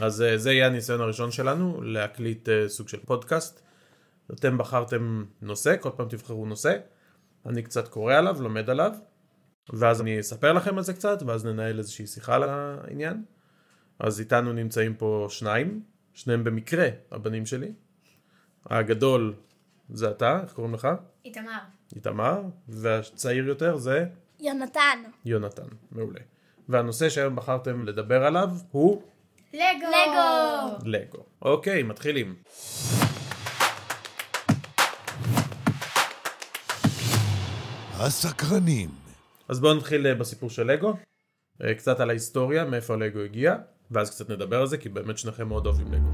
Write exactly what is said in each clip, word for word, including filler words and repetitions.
אז זה יהיה הניסיון הראשון שלנו, להקליט סוג של פודקאסט. אתם בחרתם נושא, כל פעם תבחרו נושא, אני קצת קורא עליו, לומד עליו, ואז אני אספר לכם על זה קצת, ואז ננהל איזושהי שיחה על העניין. אז איתנו נמצאים פה שניים, שניהם במקרה, הבנים שלי. הגדול זה אתה, איך קוראים לך? איתמר. איתמר, והצעיר יותר זה? יונתן. יונתן, מעולה. והנושא שהיום בחרתם לדבר עליו הוא? לגו. לגו. לגו. אוקיי, מתחילים. הסקרנים. אז בואו נתחיל בסיפור של לגו, קצת על ההיסטוריה, מאיפה לגו הגיע, ואז קצת נדבר על זה, כי באמת שניכם מאוד אוהבים לגו.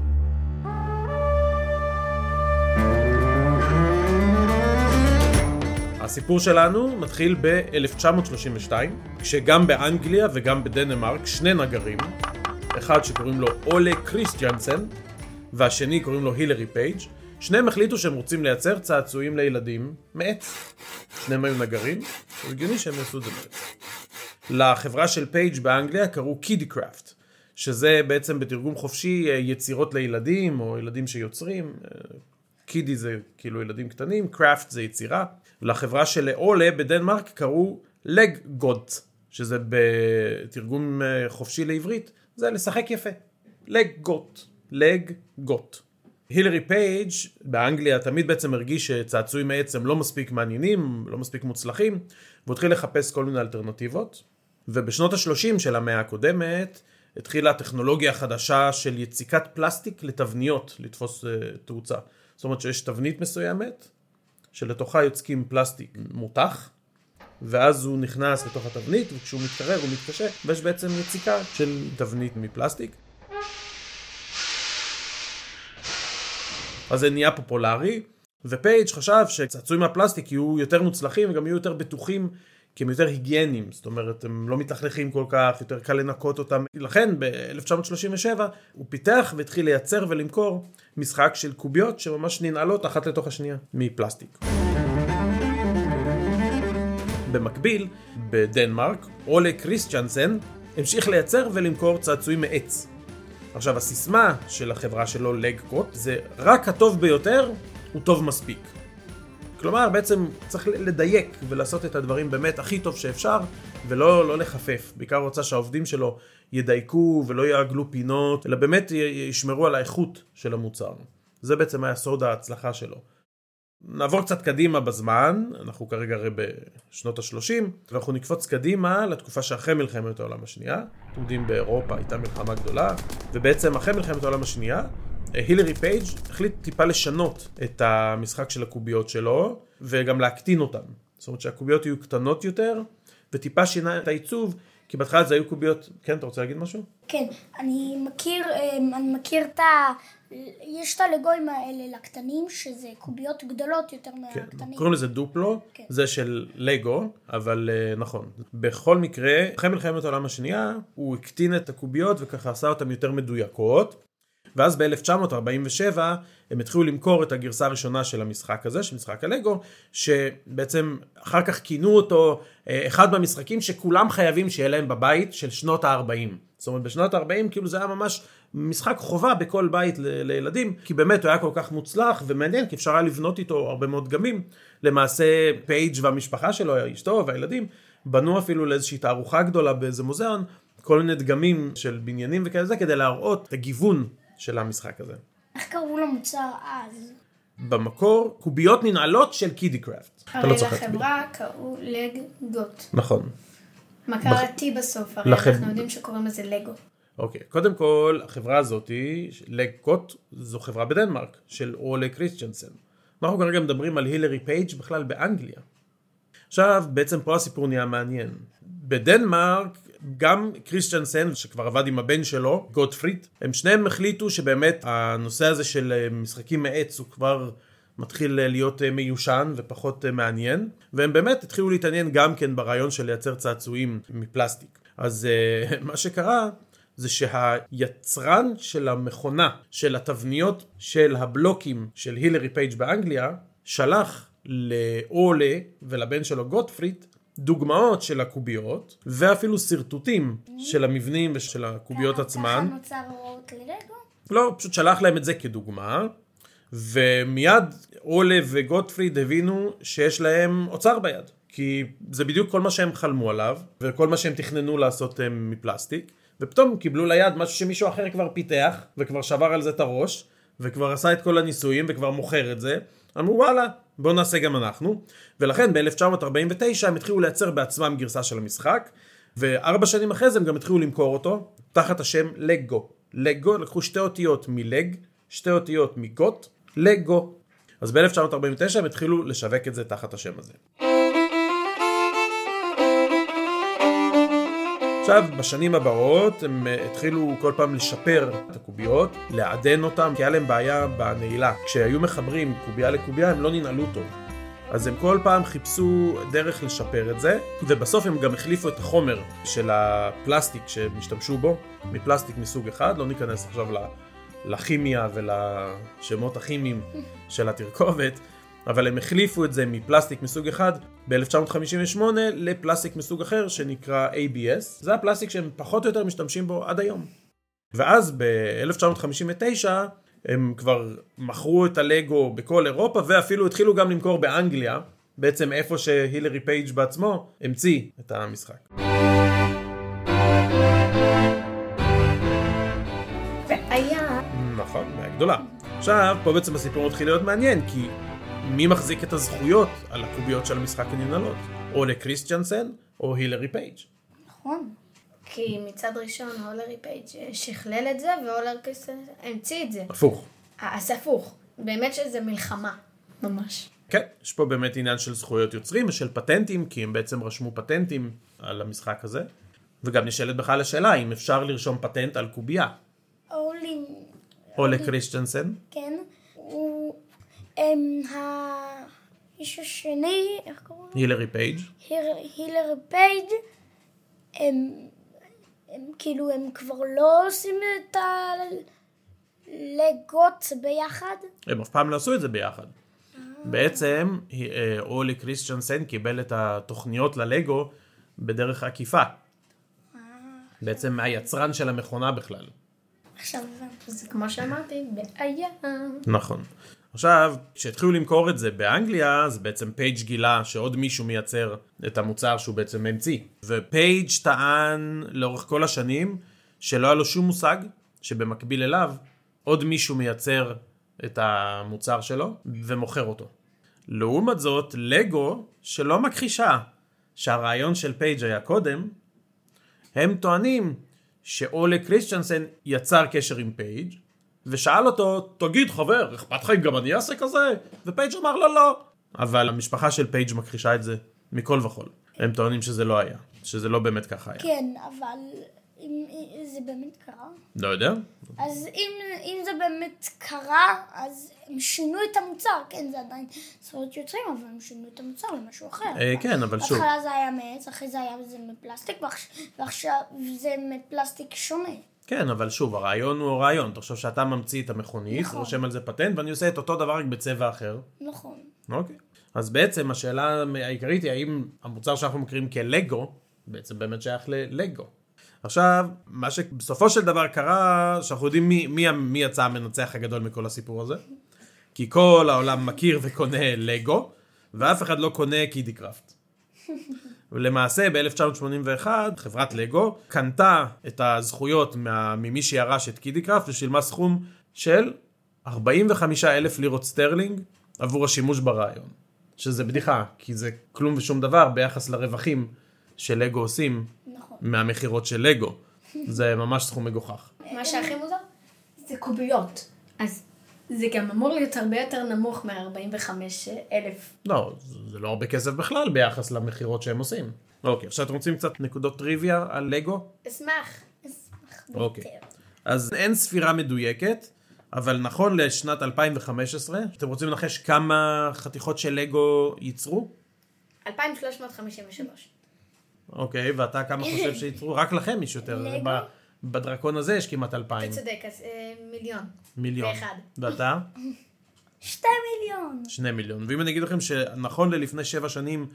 הסיפור שלנו מתחיל ב-אלף תשע מאות שלושים ושתיים, כשגם באנגליה וגם בדנמרק שני נגרים, אחד שקוראים לו אולה קריסטיאנסן, והשני קוראים לו הילרי פייג', שניהם החליטו שהם רוצים לייצר צעצועים לילדים מעץ. שניהם היו נגרים, הגיוני שהם יעשו את זה מעץ. לחברה של פייג' באנגליה קראו קידי קראפט, שזה בעצם בתרגום חופשי יצירות לילדים או ילדים שיוצרים. קידי זה כאילו ילדים קטנים, קראפט זה יצירה. לחברה של אולה בדנמרק קראו לג גוט, שזה בתרגום חופשי לעברית, זה לשחק יפה. לג גוט, לג גוט. הילרי פייג' באנגליה תמיד בעצם הרגיש שצעצועים מעץ הם לא מספיק מעניינים, לא מספיק מוצלחים, והתחיל לחפש כל מיני אלטרנטיבות. ובשנות ה-שלושים של המאה הקודמת התחילה הטכנולוגיה החדשה של יציקת פלסטיק לתבניות, לתפוס uh, תאוצה. זאת אומרת שיש תבנית מסוימת, שלתוכה יוצקים פלסטיק מותח, ואז הוא נכנס לתוך התבנית, וכשהוא מתקרר הוא מתקשה, ויש בעצם יציקה של תבנית מפלסטיק. אז זה נהיה פופולרי, ופייג' חשב שצעצועים מהפלסטיק יהיו יותר מוצלחים, וגם יהיו יותר בטוחים, כי הם יותר היגייניים, זאת אומרת, הם לא מתלכלכים כל כך, יותר קל לנקות אותם. לכן, ב-אלף תשע מאות שלושים ושבע הוא פיתח והתחיל לייצר ולמכור משחק של קוביות שממש ננעלות אחת לתוך השנייה מפלסטיק. במקביל, בדנמרק, אולה קריסטיאנסן המשיך לייצר ולמכור צעצועים מעץ. עכשיו, הסיסמה של החברה שלו, לג גוט, זה רק הטוב ביותר הוא טוב מספיק. כלומר, בעצם צריך לדייק ולעשות את הדברים באמת הכי טוב שאפשר, ולא לא לחפף. בעיקר רוצה שהעובדים שלו ידייקו ולא יעגלו פינות, אלא באמת ישמרו על האיכות של המוצר. זה בעצם היה סוד ההצלחה שלו. נעבור קצת קדימה בזמן, אנחנו כרגע הרי בשנות ה-שלושים, ואנחנו נקפוץ קדימה לתקופה שאחרי מלחמת העולם השנייה. אתם יודעים, באירופה הייתה מלחמה גדולה, ובעצם אחרי מלחמת העולם השנייה, הילרי פייג' החליט טיפה לשנות את המשחק של הקוביות שלו, וגם להקטין אותם. זאת אומרת שהקוביות יהיו קטנות יותר, וטיפה שינה את העיצוב, כי בהתחלה זה היו קוביות... כן, אתה רוצה להגיד משהו? כן, אני מכיר, אני מכיר את ה... יש את הלגויים האלה לקטנים, שזה קוביות גדולות יותר מהקטנים. כן, קוראים לזה דופלו, כן. זה של לגו, אבל נכון. בכל מקרה, אחרי מלחמת העולם השנייה, הוא הקטין את הקוביות וככה עשה אותן יותר מדויקות, ואז ב-אלף תשע מאות ארבעים ושבע הם התחילו למכור את הגרסה הראשונה של המשחק הזה, של משחק הלגו, שבעצם אחר כך כינו אותו אחד במשחקים שכולם חייבים שיהיה להם בבית של שנות ה-ארבעים. זאת אומרת, בשנות ה-ארבעים כאילו זה היה ממש משחק חובה בכל בית ל- לילדים, כי באמת הוא היה כל כך מוצלח ומעניין, כי אפשר היה לבנות איתו הרבה מאוד דגמים. למעשה פייג' והמשפחה שלו, אשתו והילדים, בנו אפילו לאיזושהי תערוכה גדולה באיזה מוזיאון, כל מיני דגמים של בניינים וכאלה זה, כדי להראות את הגיוון של המשחק הזה. איך קראו למוצר אז? במקור, קוביות ננעלות של קידי קראפט. הרי לחברה קראו לג גוט. נכון. מה קראתי בסוף? הרי אנחנו יודעים שקוראים לזה לגו. אוקיי, קודם כל, החברה הזאת, לג גוט, זו חברה בדנמרק, של אולה קריסטיאנסן. אנחנו כרגע מדברים על הילרי פייג' בכלל באנגליה. עכשיו, בעצם פה הסיפור נהיה מעניין. בדנמרק, גם קריסטיאנסן, שכבר עבד עם הבן שלו, גוטפריד, הם שניהם החליטו שבאמת הנושא הזה של משחקים מעץ הוא כבר מתחיל להיות מיושן ופחות מעניין, והם באמת התחילו להתעניין גם כן ברעיון של לייצר צעצועים מפלסטיק. אז מה שקרה זה שהיצרן של המכונה, של התבניות של הבלוקים של הילרי פייג' באנגליה, שלח לאולה ולבן שלו גוטפריד, דוגמאות של הקוביות, ואפילו סרטוטים של המבנים ושל הקוביות עצמן. ככה נוצר הוראות ללגו? לא, פשוט שלח להם את זה כדוגמה, ומיד אולה וגוטפריד הבינו שיש להם אוצר ביד, כי זה בדיוק כל מה שהם חלמו עליו, וכל מה שהם תכננו לעשות מפלסטיק, ופתאום קיבלו ליד משהו שמישהו אחר כבר פיתח, וכבר שבר על זה את הראש, וכבר עשה את כל הניסויים, וכבר מוכר את זה, אמרו וואלה, בואו נעשה גם אנחנו, ולכן ב-אלף תשע מאות ארבעים ותשע הם התחילו לייצר בעצמם גרסה של המשחק, וארבע שנים אחרי זה הם גם התחילו למכור אותו, תחת השם לגו. לגו, לקחו שתי אותיות מלג, שתי אותיות מגוט, לגו. אז ב-אלף תשע מאות ארבעים ותשע הם התחילו לשווק את זה תחת השם הזה. עכשיו, בשנים הבאות הם התחילו כל פעם לשפר את הקוביות, לעדן אותם, כי היה להם בעיה בנעילה. כשהיו מחברים קוביה לקוביה, הם לא ננעלו טוב. אז הם כל פעם חיפשו דרך לשפר את זה, ובסוף הם גם החליפו את החומר של הפלסטיק שמשתמשו בו, מפלסטיק מסוג אחד, לא ניכנס עכשיו לכימיה ולשמות הכימיים של התרכובת, אבל הם החליפו את זה מפלסטיק מסוג אחד ב-אלף תשע מאות חמישים ושמונה לפלסטיק מסוג אחר שנקרא A B S. זה הפלסטיק שהם פחות או יותר משתמשים בו עד היום. ואז ב-אלף תשע מאות חמישים ותשע הם כבר מכרו את הלגו בכל אירופה, ואפילו התחילו גם למכור באנגליה, בעצם איפה שהילרי פייג' בעצמו המציא את המשחק. והיה. נכון, מהגדולה. עכשיו, פה בעצם הסיפור מתחיל להיות מעניין, כי מי מחזיק את הזכויות על הקוביות של המשחק הננעלות? אולה קריסטיאנסן או הילרי פייג'? נכון. כי מצד ראשון הילרי פייג' שכלל את זה, ואולה קריסטיאנסן המציא את זה. הפוך. אז הפוך. באמת שזה מלחמה. ממש. כן, יש פה באמת עניין של זכויות יוצרים ושל פטנטים, כי הם בעצם רשמו פטנטים על המשחק הזה. וגם נשאלת בכלל השאלה, אם אפשר לרשום פטנט על קוביה? אולי... אולה קריסטיאנסן? כן. הוא... האיש השני, איך קוראים? הילרי פייג'. הילרי פייג' הם, הם כאילו הם כבר לא עושים את הלגות ביחד? הם אף פעם לא עשו את זה ביחד. בעצם אולי קריסטיאנסן קיבל את התוכניות ללגו בדרך עקיפה. בעצם מהיצרן של המכונה בכלל. עכשיו זה כמו שאמרתי, בעיה. נכון. עכשיו, כשהתחילו למכור את זה באנגליה, אז בעצם פייג' גילה שעוד מישהו מייצר את המוצר שהוא בעצם המציא. ופייג' טען לאורך כל השנים שלא היה לו שום מושג שבמקביל אליו עוד מישהו מייצר את המוצר שלו ומוכר אותו. לעומת זאת, לגו, שלא מכחישה שהרעיון של פייג' היה קודם, הם טוענים שאולה קריסטיאנסן יצר קשר עם פייג' ושאל אותו, תגיד חבר, אכפת לך גם אני אעשה כזה? ופייג' אמר לו לא. אבל המשפחה של פייג' מכחישה את זה מכל וכל. הם טוענים שזה לא היה, שזה לא באמת ככה היה. כן, אבל אם זה באמת קרה? לא יודע. אז אם, אם זה באמת קרה, אז הם שינו את המוצר. כן, זה עדיין זכויות יוצרים, אבל הם שינו את המוצר למשהו אחר. אה, כן, אבל שוב. אחרי זה היה מעץ, אחרי זה היה זה מפלסטיק, ועכשיו זה מפלסטיק שונה. כן, אבל שוב, הרעיון הוא הרעיון. אתה חושב שאתה ממציא את המכונית, נכון. רושם על זה פטנט, ואני עושה את אותו דבר רק בצבע אחר. נכון. אוקיי. אז בעצם השאלה העיקרית היא, האם המוצר שאנחנו מכירים כלגו, בעצם באמת שייך ללגו. עכשיו, מה שבסופו של דבר קרה, שאנחנו יודעים מי, מי, מי יצא המנצח הגדול מכל הסיפור הזה, כי כל העולם מכיר וקונה לגו, ואף אחד לא קונה קידי קראפט. ולמעשה ב-אלף תשע מאות שמונים ואחת חברת לגו קנתה את הזכויות ממי שירש את קידי קראפט ושילמה סכום של ארבעים וחמישה אלף לירות סטרלינג עבור השימוש ברעיון. שזה בדיחה, כי זה כלום ושום דבר ביחס לרווחים שלגו עושים נכון. מהמחירות של לגו. זה ממש סכום מגוחך. מה שהכי מוזר זה קוביות. אז זה גם אמור להיות הרבה יותר נמוך מ-ארבעים וחמישה אלף. לא, זה לא הרבה כסף בכלל ביחס למחירות שהם עושים. אוקיי, עכשיו אתם רוצים קצת נקודות טריוויה על לגו? אשמח, אשמח ביותר. אוקיי, אז אין ספירה מדויקת, אבל נכון לשנת אלפיים וחמש עשרה, אתם רוצים לנחש כמה חתיכות של לגו ייצרו? אלפיים שלוש מאות חמישים ושלוש. אוקיי, ואתה כמה חושב שייצרו? רק לכם יש יותר. לגו? בדרקון הזה יש כמעט אלפיים. אתה צודק, אז מיליון. מיליון. ואחד. ואתה? שתי מיליון. שני מיליון. ואם אני אגיד לכם שנכון ללפני שבע שנים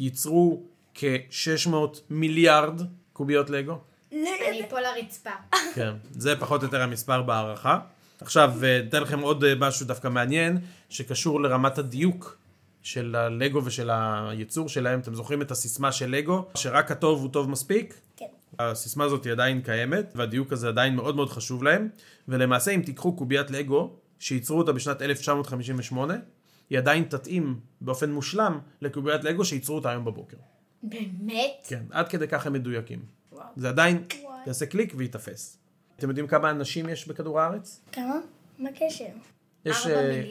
ייצרו כ-שש מאות מיליארד קוביות לגו. אני פה לרצפה. כן, זה פחות או יותר המספר בהערכה. עכשיו, אתן לכם עוד משהו דווקא מעניין, שקשור לרמת הדיוק של הלגו ושל היצור שלהם. אתם זוכרים את הסיסמה של לגו, שרק הטוב הוא טוב מספיק? כן. הסיסמה הזאת היא עדיין קיימת, והדיוק הזה עדיין מאוד מאוד חשוב להם, ולמעשה אם תיקחו קוביית לגו, שייצרו אותה בשנת אלף תשע מאות חמישים ושמונה, היא עדיין תתאים באופן מושלם לקוביית לגו שייצרו אותה היום בבוקר. באמת? כן, עד כדי כך הם מדויקים. וואו. זה עדיין וואו. יעשה קליק ויתפס. אתם יודעים כמה אנשים יש בכדור הארץ? כמה? מה קשר? יש, uh,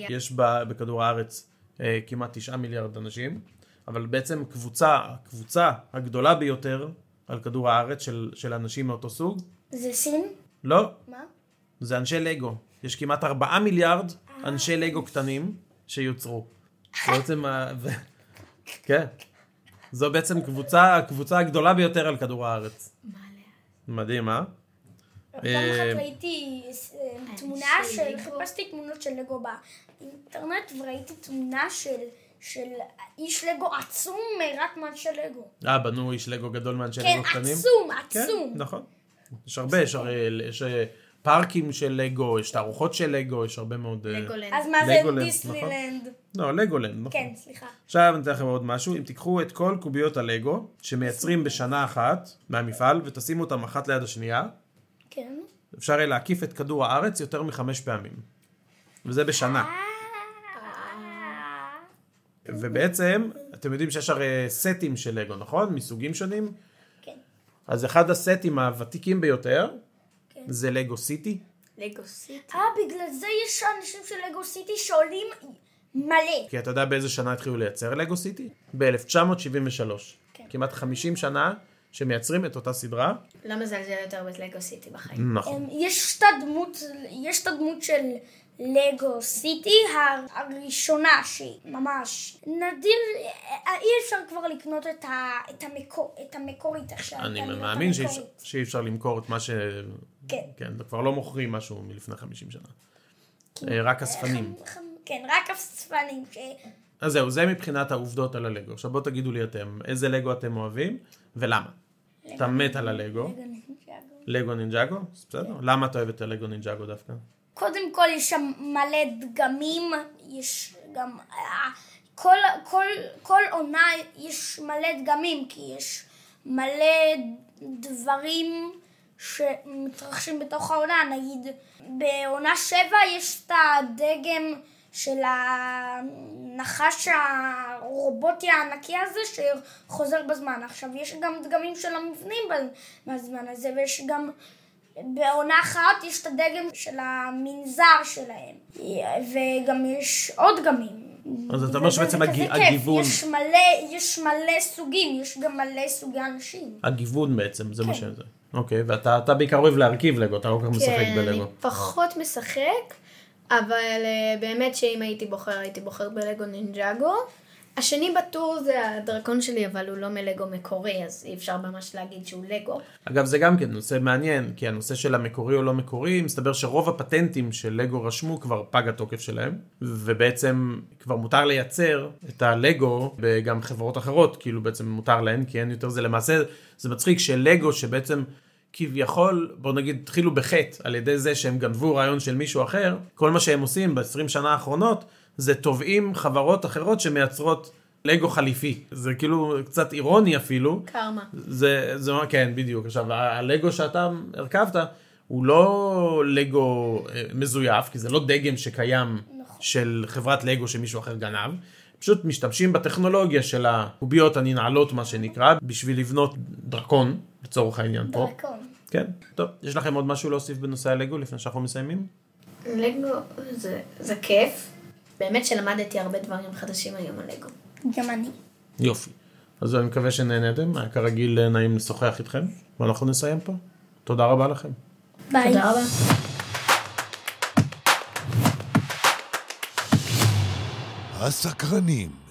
יש בכדור הארץ uh, כמעט תשעה מיליארד אנשים, אבל בעצם קבוצה, הקבוצה הגדולה ביותר על כדור הארץ של, של אנשים מאותו סוג. זה סין? לא. מה? זה אנשי לגו. יש כמעט ארבעה מיליארד אנשי לגו קטנים שיוצרו. בעצם ה... כן. זו בעצם קבוצה, הקבוצה הגדולה ביותר על כדור הארץ. מדהים, אה? פעם אחת ראיתי תמונה של... חפשתי תמונות של לגו באינטרנט, וראיתי תמונה של... של איש לגו עצום רק מאנשי לגו. אה, בנו איש לגו גדול מאנשי לגו קטנים? כן, עצום, עצום. נכון. יש הרבה, יש פארקים של לגו, יש תערוכות של לגו, יש הרבה מאוד... לגולנד. אז מה זה דיסנילנד? לא, לגולנד, נכון. כן, סליחה. עכשיו אני אתן לכם עוד משהו. אם תיקחו את כל קוביות הלגו, שמייצרים בשנה אחת מהמפעל, ותשימו אותם אחת ליד השנייה, כן. אפשר להקיף את כדור הארץ יותר מחמש פעמים. וזה בשנה. ובעצם, אתם יודעים שיש הרי סטים של לגו, נכון? מסוגים שונים? כן. אז אחד הסטים הוותיקים ביותר, כן. זה לגו סיטי. לגו סיטי. אה, בגלל זה יש אנשים של לגו סיטי שעולים מלא. כי אתה יודע באיזה שנה התחילו לייצר לגו סיטי? ב-אלף תשע מאות שבעים ושלוש. כן. כמעט חמישים שנה שמייצרים את אותה סדרה. לא מזלזל יותר בלגו סיטי בחיים. נכון. יש את הדמות, יש את הדמות של... לגו סיטי הראשונה שממש נדיר, אי אפשר כבר לקנות את, ה, את, המקור, את המקורית עכשיו. אני מאמין שאי אפשר למכור את מה ש... כן. כן, כבר לא מוכרים משהו מלפני חמישים שנה. כן. רק הספנים. חמ, חמ, כן, רק הספנים. ש... אז זהו, זה מבחינת העובדות על הלגו. עכשיו בואו תגידו לי אתם, איזה לגו אתם אוהבים ולמה? לגו. אתה מת על הלגו. לגו נינג'אגו. לגו נינג'אגו? בסדר. כן. למה אתה אוהב את הלגו נינג'אגו דווקא? קודם כל יש שם מלא דגמים, יש גם, כל, כל, כל עונה יש מלא דגמים, כי יש מלא דברים שמתרחשים בתוך העונה, נגיד בעונה שבע יש את הדגם של הנחש הרובוטי הענקי הזה שחוזר בזמן. עכשיו יש גם דגמים של המבנים בזמן הזה, ויש גם... בעונה אחת יש את הדגם של המנזר שלהם, וגם יש עוד דגמים. אז אתה אומר שבעצם הגיוון... יש מלא, יש מלא סוגים, יש גם מלא סוגי אנשים. הגיוון בעצם, זה מה שזה. אוקיי, ואתה בעיקר אוהב להרכיב לגו, אתה לא כל כך משחק בלגו. כן, פחות משחק, אבל באמת שאם הייתי בוחר, הייתי בוחר בלגו נינג'אגו. השני בטור זה הדרקון שלי, אבל הוא לא מלגו מקורי, אז אי אפשר ממש להגיד שהוא לגו. אגב, זה גם כן נושא מעניין, כי הנושא של המקורי או לא מקורי, מסתבר שרוב הפטנטים של לגו רשמו כבר פג התוקף שלהם, ובעצם כבר מותר לייצר את הלגו בגם חברות אחרות, כאילו בעצם מותר להן, כי אין יותר זה למעשה, זה מצחיק שלגו שבעצם כביכול, בוא נגיד, התחילו בחטא, על ידי זה שהם גנבו רעיון של מישהו אחר, כל מה שהם עושים ב-עשרים שנה האחרונות, זה תובעים חברות אחרות שמייצרות לגו חליפי. זה כאילו קצת אירוני אפילו. קרמה. זה, זה, כן, בדיוק. עכשיו, הלגו שאתה הרכבת, הוא לא לגו מזויף, כי זה לא דגם שקיים של חברת לגו שמישהו אחר גנב. פשוט משתמשים בטכנולוגיה של הקוביות הננעלות, מה שנקרא, בשביל לבנות דרקון, בצורך העניין פה. דרקון. כן, טוב. יש לכם עוד משהו להוסיף בנושא הלגו לפני שאנחנו מסיימים? לגו זה, זה כיף. באמת שלמדתי הרבה דברים חדשים היום על לגו. גם אני. יופי. אז אני מקווה שנהנתם. היה כרגיל נעים לשוחח איתכם. ואנחנו נסיים פה. תודה רבה לכם. ביי. תודה רבה. הסקרנים.